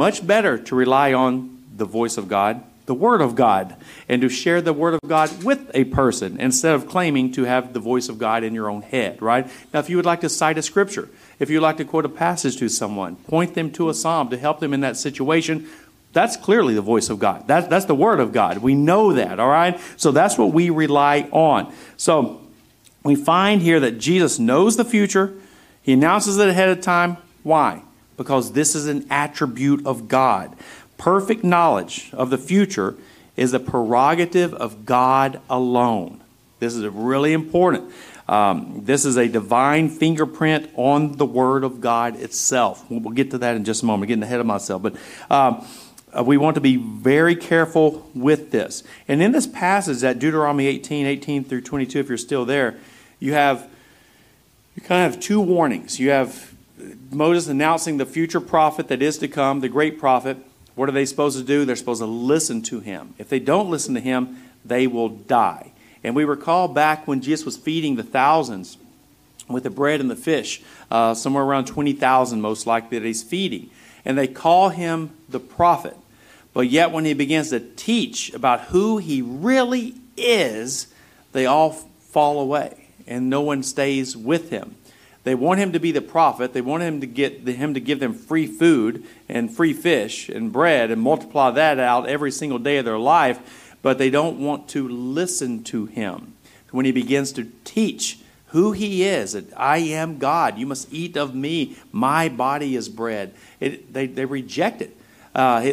Much better to rely on the voice of God, the Word of God, and to share the Word of God with a person instead of claiming to have the voice of God in your own head, right? Now, if you would like to cite a scripture, if you'd like to quote a passage to someone, point them to a psalm to help them in that situation, that's clearly the voice of God. That's the Word of God. We know that, all right? So that's what we rely on. So we find here that Jesus knows the future. He announces it ahead of time. Why? Because this is an attribute of God. Perfect knowledge of the future is a prerogative of God alone. This is really important. This is a divine fingerprint on the Word of God itself. We'll get to that in just a moment. I'm getting ahead of myself. But we want to be very careful with this. And in this passage, that Deuteronomy 18 through 22, if you're still there, you kind of have two warnings. You have Moses announcing the future prophet that is to come, the great prophet. What are they supposed to do? They're supposed to listen to him. If they don't listen to him, they will die. And we recall back when Jesus was feeding the thousands with the bread and the fish, somewhere around 20,000 most likely that he's feeding. And they call him the prophet. But yet when he begins to teach about who he really is, they all fall away and no one stays with him. They want him to be the prophet. They want him to get him to give them free food and free fish and bread and multiply that out every single day of their life, but they don't want to listen to him. When he begins to teach who he is, that I am God, you must eat of me, my body is bread. They reject it.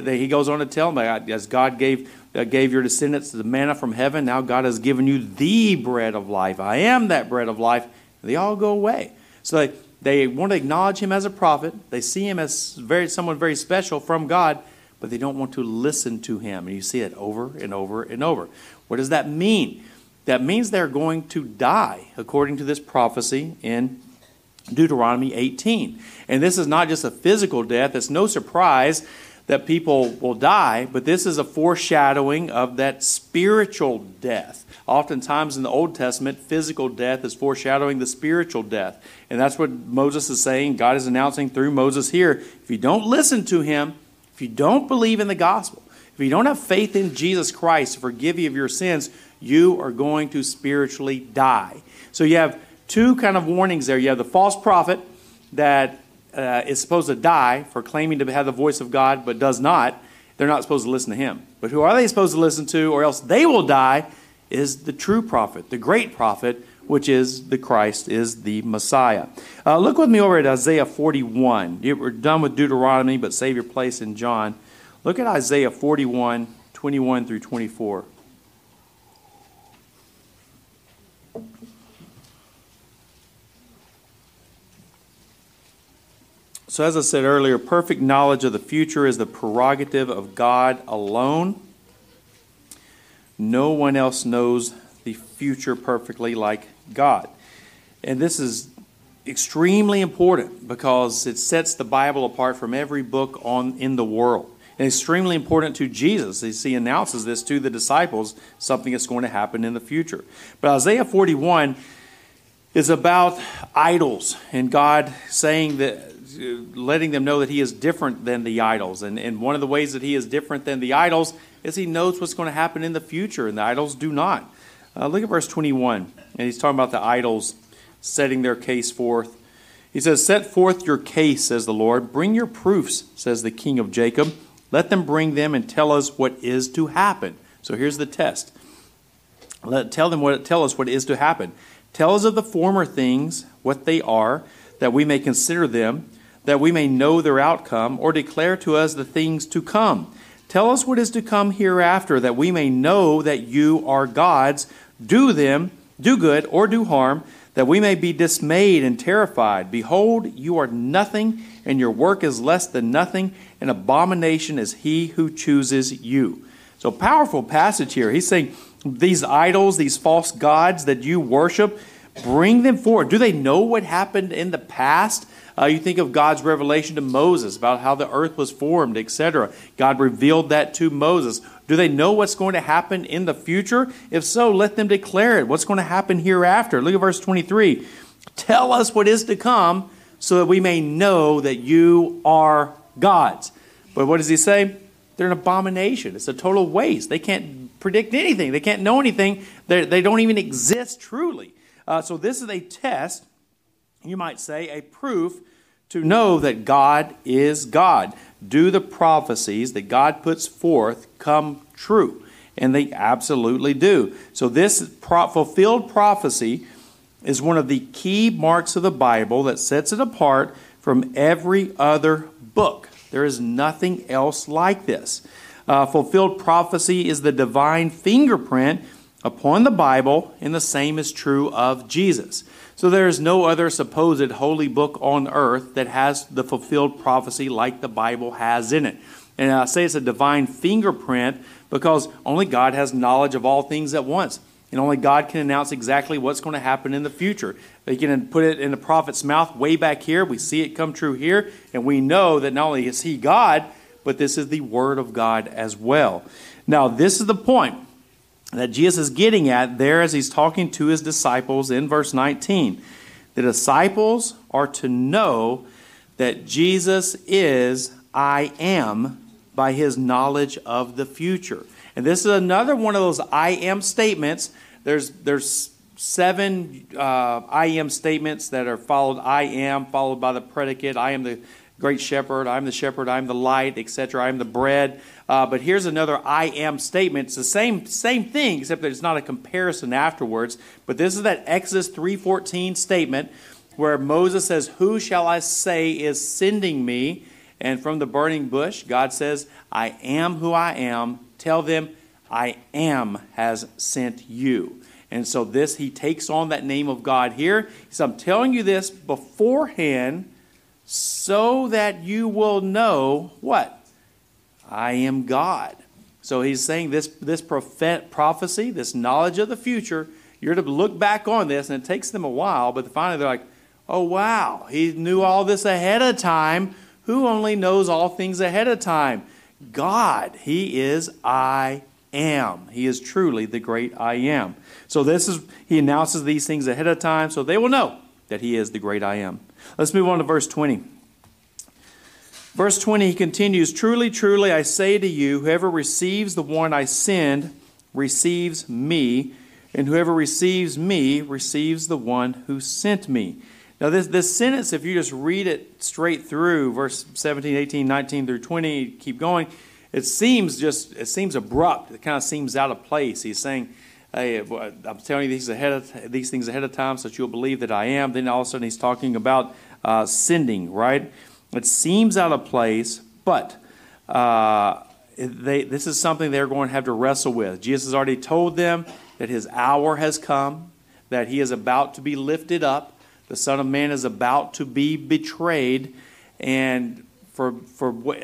He goes on to tell them, as God gave your descendants the manna from heaven, now God has given you the bread of life. I am that bread of life. They all go away. So they want to acknowledge him as a prophet. They see him as someone very special from God, but they don't want to listen to him. And you see it over and over and over. What does that mean? That means they're going to die, according to this prophecy in Deuteronomy 18. And this is not just a physical death. It's no surprise that people will die, but this is a foreshadowing of that spiritual death. Oftentimes in the Old Testament, physical death is foreshadowing the spiritual death. And that's what Moses is saying. God is announcing through Moses here. If you don't listen to him, if you don't believe in the gospel, if you don't have faith in Jesus Christ to forgive you of your sins, you are going to spiritually die. So you have two kind of warnings there. You have the false prophet that is supposed to die for claiming to have the voice of God but does not. They're not supposed to listen to him. But who are they supposed to listen to, or else they will die? Is the true prophet, the great prophet, which is the Christ, is the Messiah. Look with me over at Isaiah 41. We're done with Deuteronomy, but save your place in John. Look at Isaiah 41, 21 through 24. So as I said earlier, perfect knowledge of the future is the prerogative of God alone. No one else knows the future perfectly like God. And this is extremely important because it sets the Bible apart from every book in the world. And it's extremely important to Jesus. He announces this to the disciples, something that's going to happen in the future. But Isaiah 41 is about idols and God saying that, letting them know that he is different than the idols. And one of the ways that he is different than the idols is he knows what's going to happen in the future, and the idols do not. Look at verse 21, and he's talking about the idols setting their case forth. He says, "Set forth your case, says the Lord. Bring your proofs, says the King of Jacob. Let them bring them and tell us what is to happen." So here's the test. Tell us what is to happen. "Tell us of the former things, what they are, that we may consider them, that we may know their outcome, or declare to us the things to come. Tell us what is to come hereafter, that we may know that you are gods. Do good or do harm, that we may be dismayed and terrified. Behold, you are nothing, and your work is less than nothing. An abomination is he who chooses you." So powerful passage here. He's saying these idols, these false gods that you worship, bring them forward. Do they know what happened in the past? You think of God's revelation to Moses about how the earth was formed, etc. God revealed that to Moses. Do they know what's going to happen in the future? If so, let them declare it. What's going to happen hereafter? Look at verse 23. "Tell us what is to come so that we may know that you are gods." But what does he say? They're an abomination. It's a total waste. They can't predict anything. They can't know anything. They don't even exist truly. So this is a test, you might say, a proof to know that God is God. Do the prophecies that God puts forth come true? And they absolutely do. So this fulfilled prophecy is one of the key marks of the Bible that sets it apart from every other book. There is nothing else like this. Fulfilled prophecy is the divine fingerprint upon the Bible, and the same is true of Jesus. So there is no other supposed holy book on earth that has the fulfilled prophecy like the Bible has in it. And I say it's a divine fingerprint because only God has knowledge of all things at once. And only God can announce exactly what's going to happen in the future. He can put it in the prophet's mouth way back here. We see it come true here. And we know that not only is he God, but this is the Word of God as well. Now, this is the point that Jesus is getting at there as he's talking to his disciples in verse 19. The disciples are to know that Jesus is I am by his knowledge of the future. And this is another one of those I am statements. There's seven I am statements that are followed. I am followed by the predicate. I am the great shepherd. I am the shepherd. I am the light, etc. I am the bread. But here's another I am statement. It's the same thing, except that it's not a comparison afterwards. But this is that Exodus 3:14 statement where Moses says, "Who shall I say is sending me?" And from the burning bush, God says, "I am who I am. Tell them, I am has sent you." And so this, he takes on that name of God here. So I'm telling you this beforehand so that you will know what? I am God. So he's saying this prophecy, this knowledge of the future, you're to look back on this, and it takes them a while, but finally they're like, oh, wow, he knew all this ahead of time. Who only knows all things ahead of time? God. He is I am. He is truly the great I am. So he announces these things ahead of time, so they will know that he is the great I am. Let's move on to verse 20. Verse 20, he continues, "Truly, truly, I say to you, whoever receives the one I send receives me, and whoever receives me receives the one who sent me." Now, this sentence, if you just read it straight through, verse 17, 18, 19 through 20, keep going, it seems abrupt. It kind of seems out of place. He's saying, hey, I'm telling you these things ahead of time so that you'll believe that I am. Then all of a sudden he's talking about sending, right? It seems out of place, but this is something they're going to have to wrestle with. Jesus has already told them that his hour has come, that he is about to be lifted up. The Son of Man is about to be betrayed, and for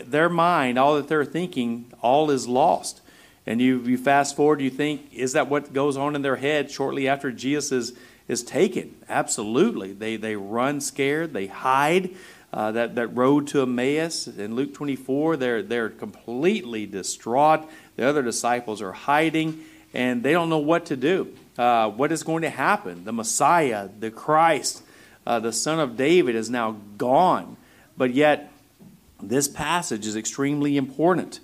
their mind, all that they're thinking, all is lost. And you fast forward, you think, is that what goes on in their head shortly after Jesus is taken? Absolutely. They run scared. They hide. That road to Emmaus in Luke 24, they're completely distraught. The other disciples are hiding, and they don't know what to do. What is going to happen? The Messiah, the Christ, the Son of David is now gone. But yet, this passage is extremely important.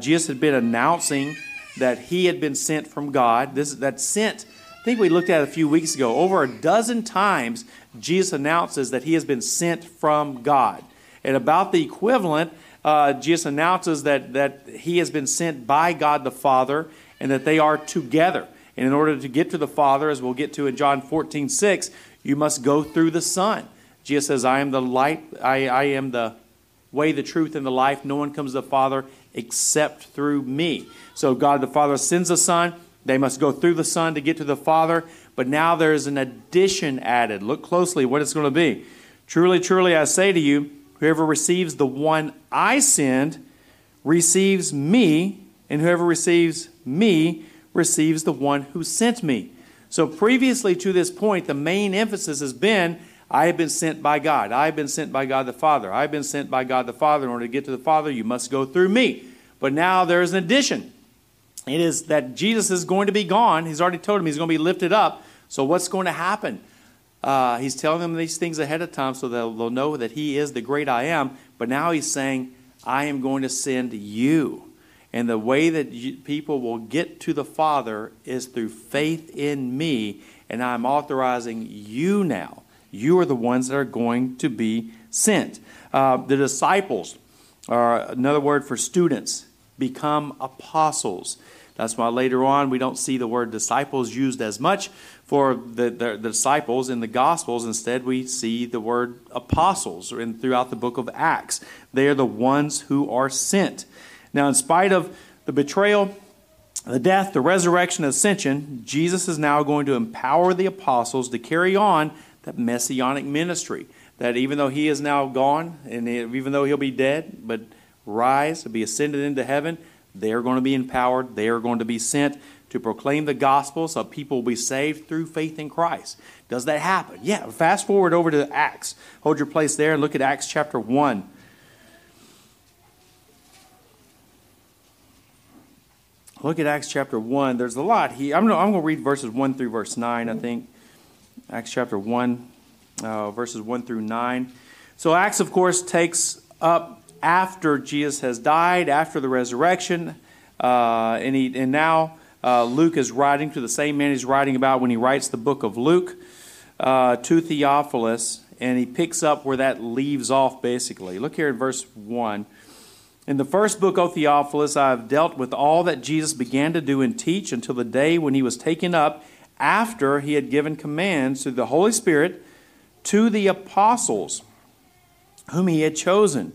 Jesus had been announcing that he had been sent from God. That sent, I think we looked at it a few weeks ago. Over a dozen times, Jesus announces that he has been sent from God. And about the equivalent, Jesus announces that he has been sent by God the Father and that they are together. And in order to get to the Father, as we'll get to in John 14:6, you must go through the Son. Jesus says, "I am the light. I am the way, the truth, and the life. No one comes to the Father except through me." So God the Father sends the Son. They must go through the Son to get to the Father. But now there is an addition added. Look closely what it's going to be. "Truly, truly, I say to you, whoever receives the one I send receives me, and whoever receives me receives the one who sent me." So previously to this point, the main emphasis has been, I have been sent by God. I have been sent by God the Father. I have been sent by God the Father. In order to get to the Father, you must go through me. But now there is an addition. It is that Jesus is going to be gone. He's already told him he's going to be lifted up. So what's going to happen? He's telling them these things ahead of time so they'll know that he is the great I am. But now he's saying, I am going to send you. And the way that people will get to the Father is through faith in me, and I'm authorizing you now. You are the ones that are going to be sent. The disciples, or another word for students, become apostles. That's why later on we don't see the word disciples used as much for the disciples in the Gospels. Instead, we see the word apostles throughout the book of Acts. They are the ones who are sent. Now, in spite of the betrayal, the death, the resurrection, ascension, Jesus is now going to empower the apostles to carry on that messianic ministry. That even though he is now gone, and even though he'll be dead, but rise, be ascended into heaven, they are going to be empowered. They are going to be sent to proclaim the gospel so people will be saved through faith in Christ. Does that happen? Yeah. Fast forward over to Acts. Hold your place there and look at Acts chapter 1. Look at Acts chapter 1. There's a lot here. I'm going to read verses 1 through verse 9, I think. Acts chapter 1, verses 1 through 9. So Acts, of course, takes up after Jesus has died, after the resurrection, and now Luke is writing to the same man he's writing about when he writes the book of Luke to Theophilus, and he picks up where that leaves off, basically. Look here at verse 1. In the first book, O Theophilus, I have dealt with all that Jesus began to do and teach until the day when he was taken up, after he had given commands through the Holy Spirit to the apostles whom he had chosen.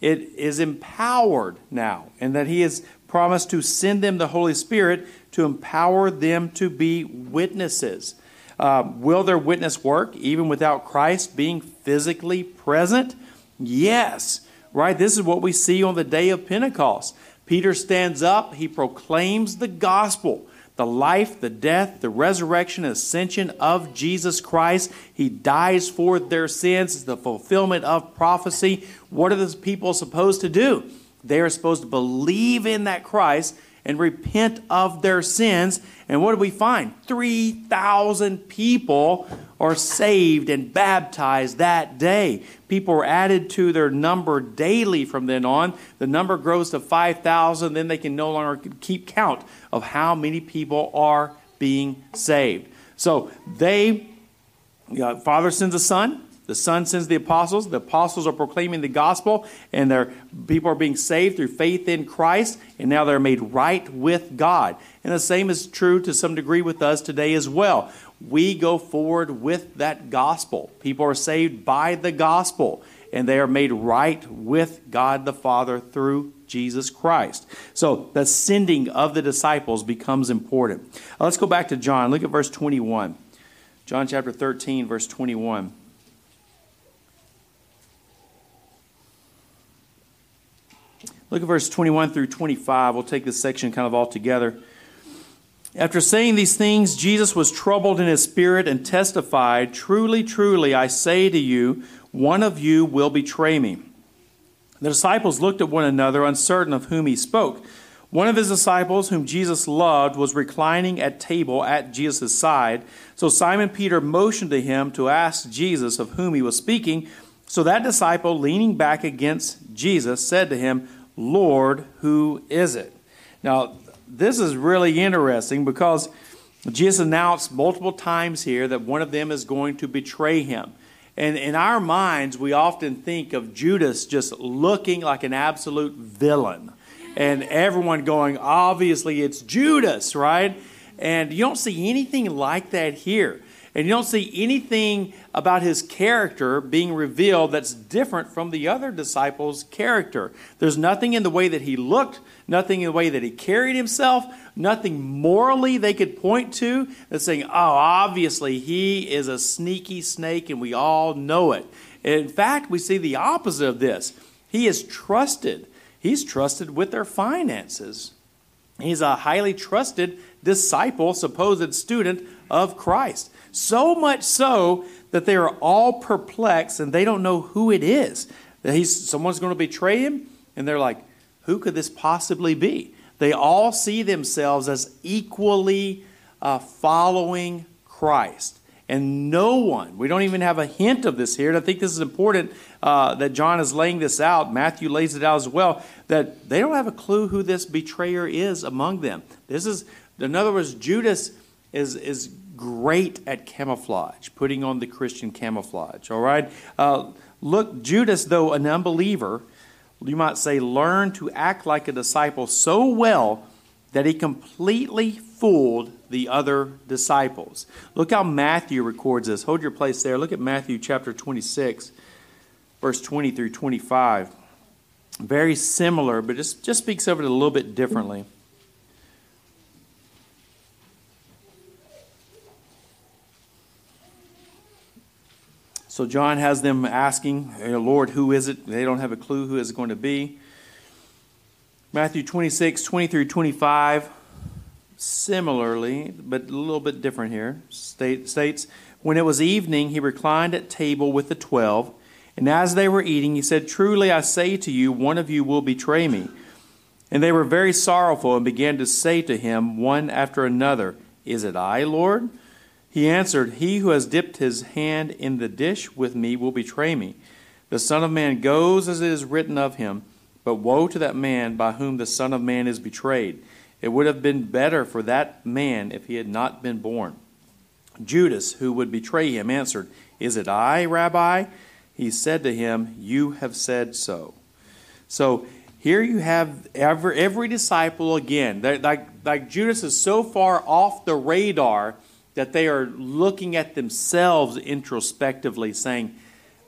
it is empowered now, and that he has promised to send them the Holy Spirit to empower them to be witnesses. Will their witness work even without Christ being physically present? Yes, right? This is what we see on the day of Pentecost. Peter stands up, he proclaims the gospel, the life, the death, the resurrection, ascension of Jesus Christ. He dies for their sins. It's the fulfillment of prophecy. What are those people supposed to do? They are supposed to believe in that Christ and repent of their sins. And what do we find? 3,000 people are saved and baptized that day. People are added to their number daily from then on. The number grows to 5,000. Then they can no longer keep count of how many people are being saved. So Father sends a Son. The Son sends the apostles. The apostles are proclaiming the gospel, and their people are being saved through faith in Christ, and now they're made right with God. And the same is true to some degree with us today as well. We go forward with that gospel. People are saved by the gospel, and they are made right with God the Father through Jesus Christ. So the sending of the disciples becomes important. Let's go back to John. Look at verse 21. John chapter 13, verse 21. Look at verse 21 through 25. We'll take this section kind of all together. After saying these things, Jesus was troubled in his spirit and testified, "Truly, truly, I say to you, one of you will betray me." The disciples looked at one another, uncertain of whom he spoke. One of his disciples, whom Jesus loved, was reclining at table at Jesus' side. So Simon Peter motioned to him to ask Jesus of whom he was speaking. So that disciple, leaning back against Jesus, said to him, "Lord, who is it?" Now, this is really interesting because Jesus announced multiple times here that one of them is going to betray him. And in our minds, we often think of Judas just looking like an absolute villain and everyone going, obviously, it's Judas, right? And you don't see anything like that here. And you don't see anything about his character being revealed that's different from the other disciples' character. There's nothing in the way that he looked, nothing in the way that he carried himself, nothing morally they could point to that's saying, oh, obviously he is a sneaky snake and we all know it. In fact, we see the opposite of this. He is trusted. He's trusted with their finances. He's a highly trusted disciple, supposed student of Christ. So much so that they are all perplexed and they don't know who it is. Someone's going to betray him, and they're like, who could this possibly be? They all see themselves as equally following Christ. And no one, we don't even have a hint of this here, and I think this is important that John is laying this out, Matthew lays it out as well, that they don't have a clue who this betrayer is among them. This is, in other words, Judas is great at camouflage, putting on the Christian camouflage, all right? Look, Judas, though an unbeliever, you might say, learned to act like a disciple so well that he completely fooled the other disciples. Look how Matthew records this. Hold your place there. Look at Matthew chapter 26, verse 20 through 25. Very similar, but just speaks of it a little bit differently. So John has them asking, Lord, who is it? They don't have a clue who it's going to be. Matthew 26, 20 through 25, similarly, but a little bit different here, states, when it was evening, he reclined at table with the 12, and as they were eating, he said, truly I say to you, one of you will betray me. And they were very sorrowful and began to say to him one after another, is it I, Lord? He answered, he who has dipped his hand in the dish with me will betray me. The Son of Man goes as it is written of him. But woe to that man by whom the Son of Man is betrayed. It would have been better for that man if he had not been born. Judas, who would betray him, answered, is it I, Rabbi? He said to him, you have said so. So here you have every disciple again. Like Judas is so far off the radar that they are looking at themselves introspectively, saying,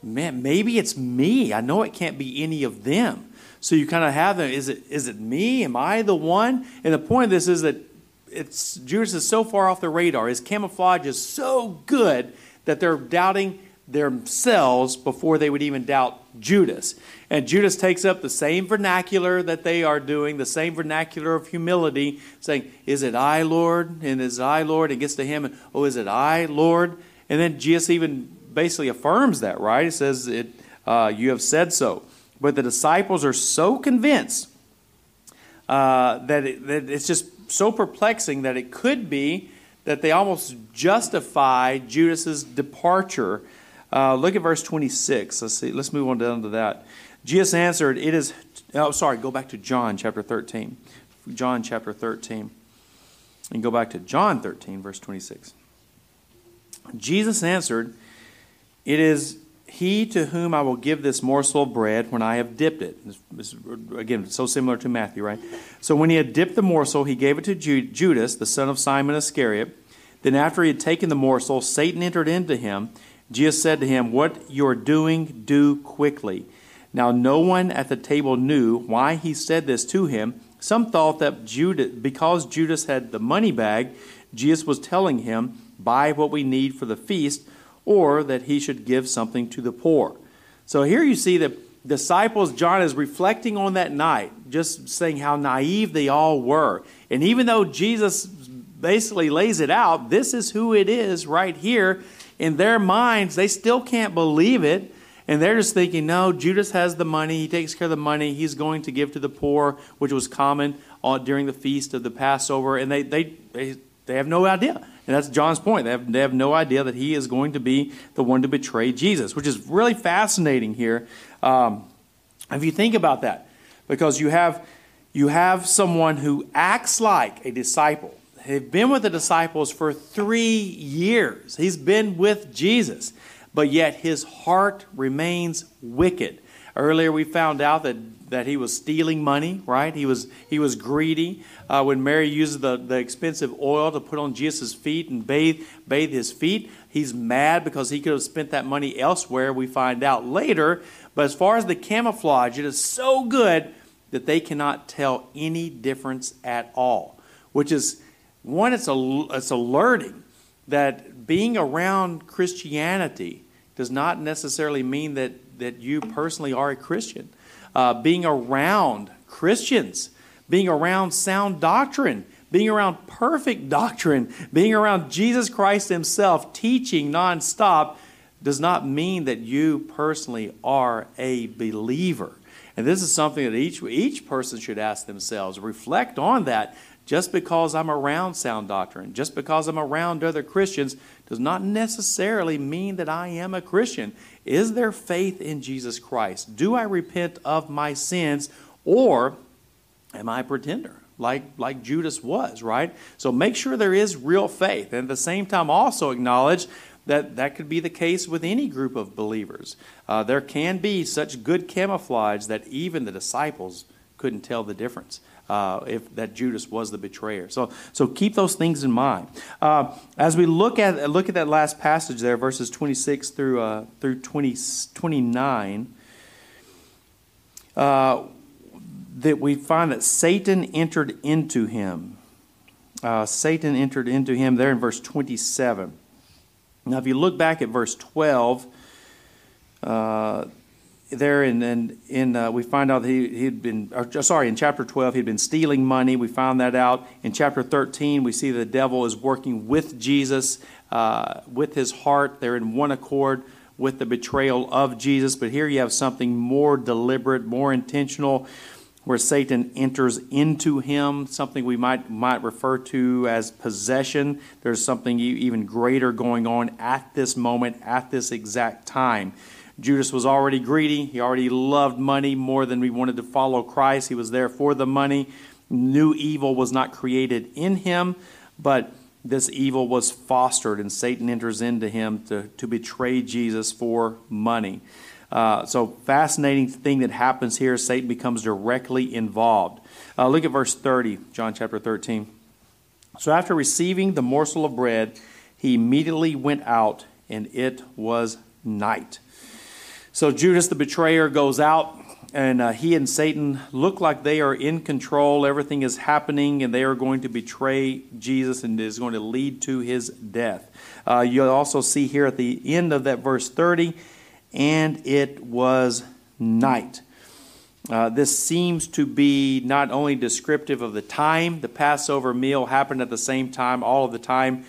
man, maybe it's me. I know it can't be any of them. So you kind of have them, is it me? Am I the one? And the point of this is that Judas is so far off the radar. His camouflage is so good that they're doubting themselves before they would even doubt Judas. And Judas takes up the same vernacular that they are doing, the same vernacular of humility, saying, is it I, Lord? And is it I, Lord? And gets to him, and, oh, is it I, Lord? And then Jesus even basically affirms that, right? He says, you have said so. But the disciples are so convinced that it's just so perplexing that it could be that they almost justify Judas's departure. Look at verse 26. Let's see. Let's move on down to that. Jesus answered, "It is." Oh, sorry. Go back to John chapter 13. John chapter 13, and go back to John 13, verse 26. Jesus answered, "It is he to whom I will give this morsel of bread when I have dipped it." This is, again, so similar to Matthew, right? So when he had dipped the morsel, he gave it to Judas, the son of Simon Iscariot. Then after he had taken the morsel, Satan entered into him. Jesus said to him, what you are doing, do quickly. Now no one at the table knew why he said this to him. Some thought that because Judas had the money bag, Jesus was telling him, buy what we need for the feast, or that he should give something to the poor. So here you see the disciples, John is reflecting on that night, just saying how naive they all were. And even though Jesus basically lays it out, this is who it is right here, in their minds, they still can't believe it. And they're just thinking, no, Judas has the money, he takes care of the money, he's going to give to the poor, which was common during the feast of the Passover. And they have no idea. And that's John's point. They have no idea that he is going to be the one to betray Jesus, which is really fascinating here. If you think about that, because you have someone who acts like a disciple. They've been with the disciples for 3 years. He's been with Jesus, but yet his heart remains wicked. Earlier we found out that he was stealing money, right? He was greedy. When Mary uses the expensive oil to put on Jesus' feet and bathe his feet, he's mad because he could have spent that money elsewhere, we find out later. But as far as the camouflage, it is so good that they cannot tell any difference at all, which is, one, it's alerting that being around Christianity does not necessarily mean that you personally are a Christian. Being around Christians, being around sound doctrine, being around perfect doctrine, being around Jesus Christ himself teaching nonstop does not mean that you personally are a believer. And this is something that each person should ask themselves, reflect on that. Just because I'm around sound doctrine, just because I'm around other Christians, does not necessarily mean that I am a Christian. Is there faith in Jesus Christ? Do I repent of my sins, or am I a pretender like Judas was, right? So make sure there is real faith, and at the same time also acknowledge that could be the case with any group of believers. There can be such good camouflage that even the disciples couldn't tell the difference. If that Judas was the betrayer. So keep those things in mind. As we look at that last passage there, verses 26 through 29, that we find that Satan entered into him. Satan entered into him there in verse 27. Now, if you look back at verse 12, there we find out that in chapter 12 he'd been stealing money. We found that out. In chapter 13 we see the devil is working with Jesus, with his heart. They're in one accord with the betrayal of Jesus. But here you have something more deliberate, more intentional, where Satan enters into him, something we might refer to as possession. There's something even greater going on at this moment, at this exact time. Judas was already greedy. He already loved money more than he wanted to follow Christ. He was there for the money. New evil was not created in him, but this evil was fostered, and Satan enters into him to betray Jesus for money. So fascinating thing that happens here. Satan becomes directly involved. Look at verse 30, John chapter 13. So after receiving the morsel of bread, he immediately went out, and it was night. So Judas the betrayer goes out, and he and Satan look like they are in control. Everything is happening, and they are going to betray Jesus, and it is going to lead to his death. You'll also see here at the end of that verse 30, and it was night. This seems to be not only descriptive of the time. The Passover meal happened at the same time, all of the time,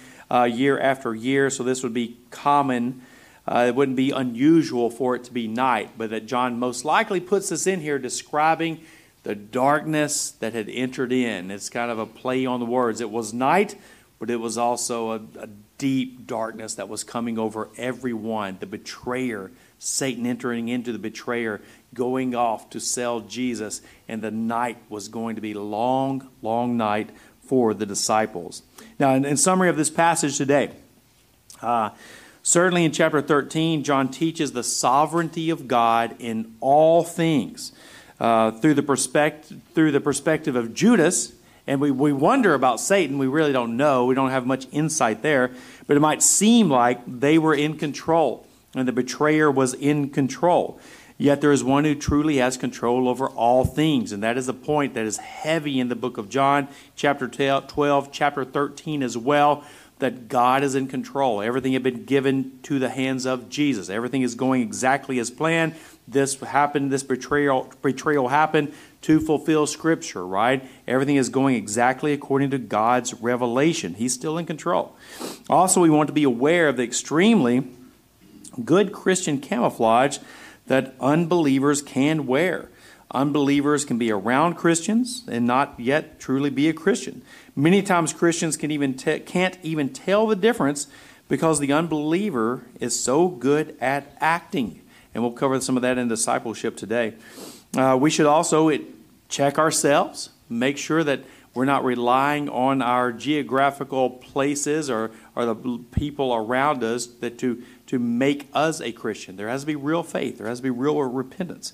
year after year, so this would be common. It wouldn't be unusual for it to be night, but that John most likely puts this in here describing the darkness that had entered in. It's kind of a play on the words. It was night, but it was also a deep darkness that was coming over everyone. The betrayer, Satan entering into the betrayer, going off to sell Jesus, and the night was going to be long, long night for the disciples. Now, in summary of this passage today, certainly in chapter 13, John teaches the sovereignty of God in all things through the perspective of Judas. And we wonder about Satan. We really don't know. We don't have much insight there. But it might seem like they were in control and the betrayer was in control. Yet there is one who truly has control over all things. And that is a point that is heavy in the book of John, chapter 12, chapter 13 as well. That God is in control. Everything had been given to the hands of Jesus. Everything is going exactly as planned. This happened, this betrayal happened to fulfill Scripture, right? Everything is going exactly according to God's revelation. He's still in control. Also, we want to be aware of the extremely good Christian camouflage that unbelievers can wear. Unbelievers can be around Christians and not yet truly be a Christian. Many times Christians can't even tell the difference because the unbeliever is so good at acting. And we'll cover some of that in discipleship today. We should also check ourselves, make sure that we're not relying on our geographical places or or the people around us that to make us a Christian. There has to be real faith. There has to be real repentance.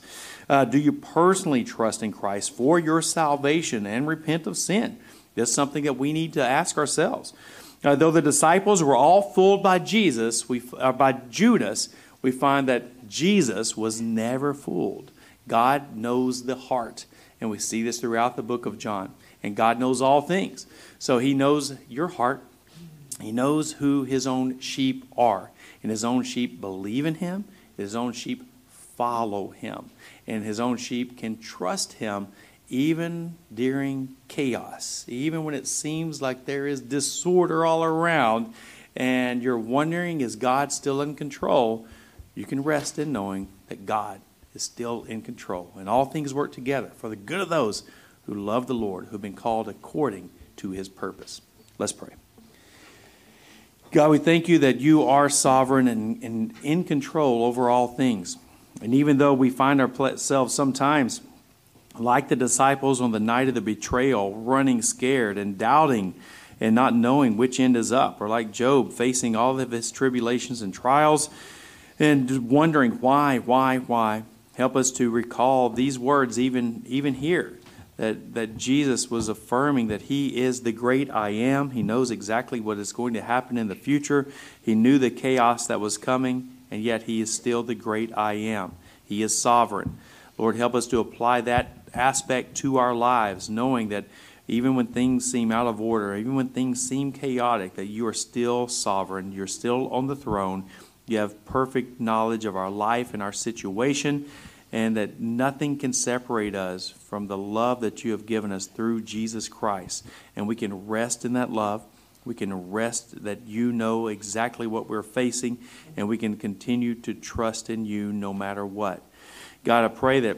Do you personally trust in Christ for your salvation and repent of sin? That's something that we need to ask ourselves. Though the disciples were all fooled by Jesus, by Judas, we find that Jesus was never fooled. God knows the heart, and we see this throughout the book of John. And God knows all things, so He knows your heart. He knows who His own sheep are, and His own sheep believe in Him. His own sheep follow Him, and His own sheep can trust Him. Even during chaos, even when it seems like there is disorder all around and you're wondering, is God still in control? You can rest in knowing that God is still in control. And all things work together for the good of those who love the Lord, who've been called according to His purpose. Let's pray. God, we thank You that You are sovereign and in control over all things. And even though we find ourselves sometimes like the disciples on the night of the betrayal, running scared and doubting and not knowing which end is up, or like Job facing all of his tribulations and trials and wondering why. Help us to recall these words even here, that Jesus was affirming that He is the great I am. He knows exactly what is going to happen in the future. He knew the chaos that was coming, and yet He is still the great I am. He is sovereign. Lord, help us to apply that aspect to our lives, knowing that even when things seem out of order, even when things seem chaotic, that You are still sovereign, You're still on the throne, You have perfect knowledge of our life and our situation, and that nothing can separate us from the love that You have given us through Jesus Christ. And we can rest in that love. We can rest that You know exactly what we're facing, and we can continue to trust in You no matter what. God, I pray that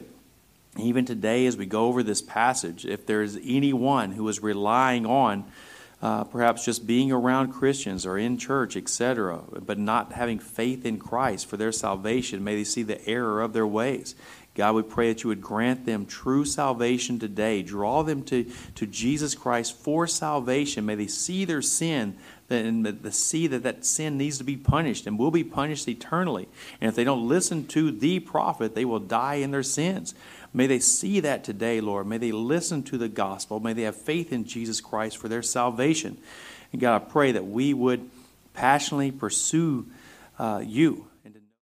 even today as we go over this passage, if there is anyone who is relying on perhaps just being around Christians or in church, etc., but not having faith in Christ for their salvation, may they see the error of their ways. God, we pray that You would grant them true salvation today. Draw them to Jesus Christ for salvation. May they see their sin and see that sin needs to be punished and will be punished eternally. And if they don't listen to the prophet, they will die in their sins. May they see that today, Lord. May they listen to the gospel. May they have faith in Jesus Christ for their salvation. And God, I pray that we would passionately pursue You.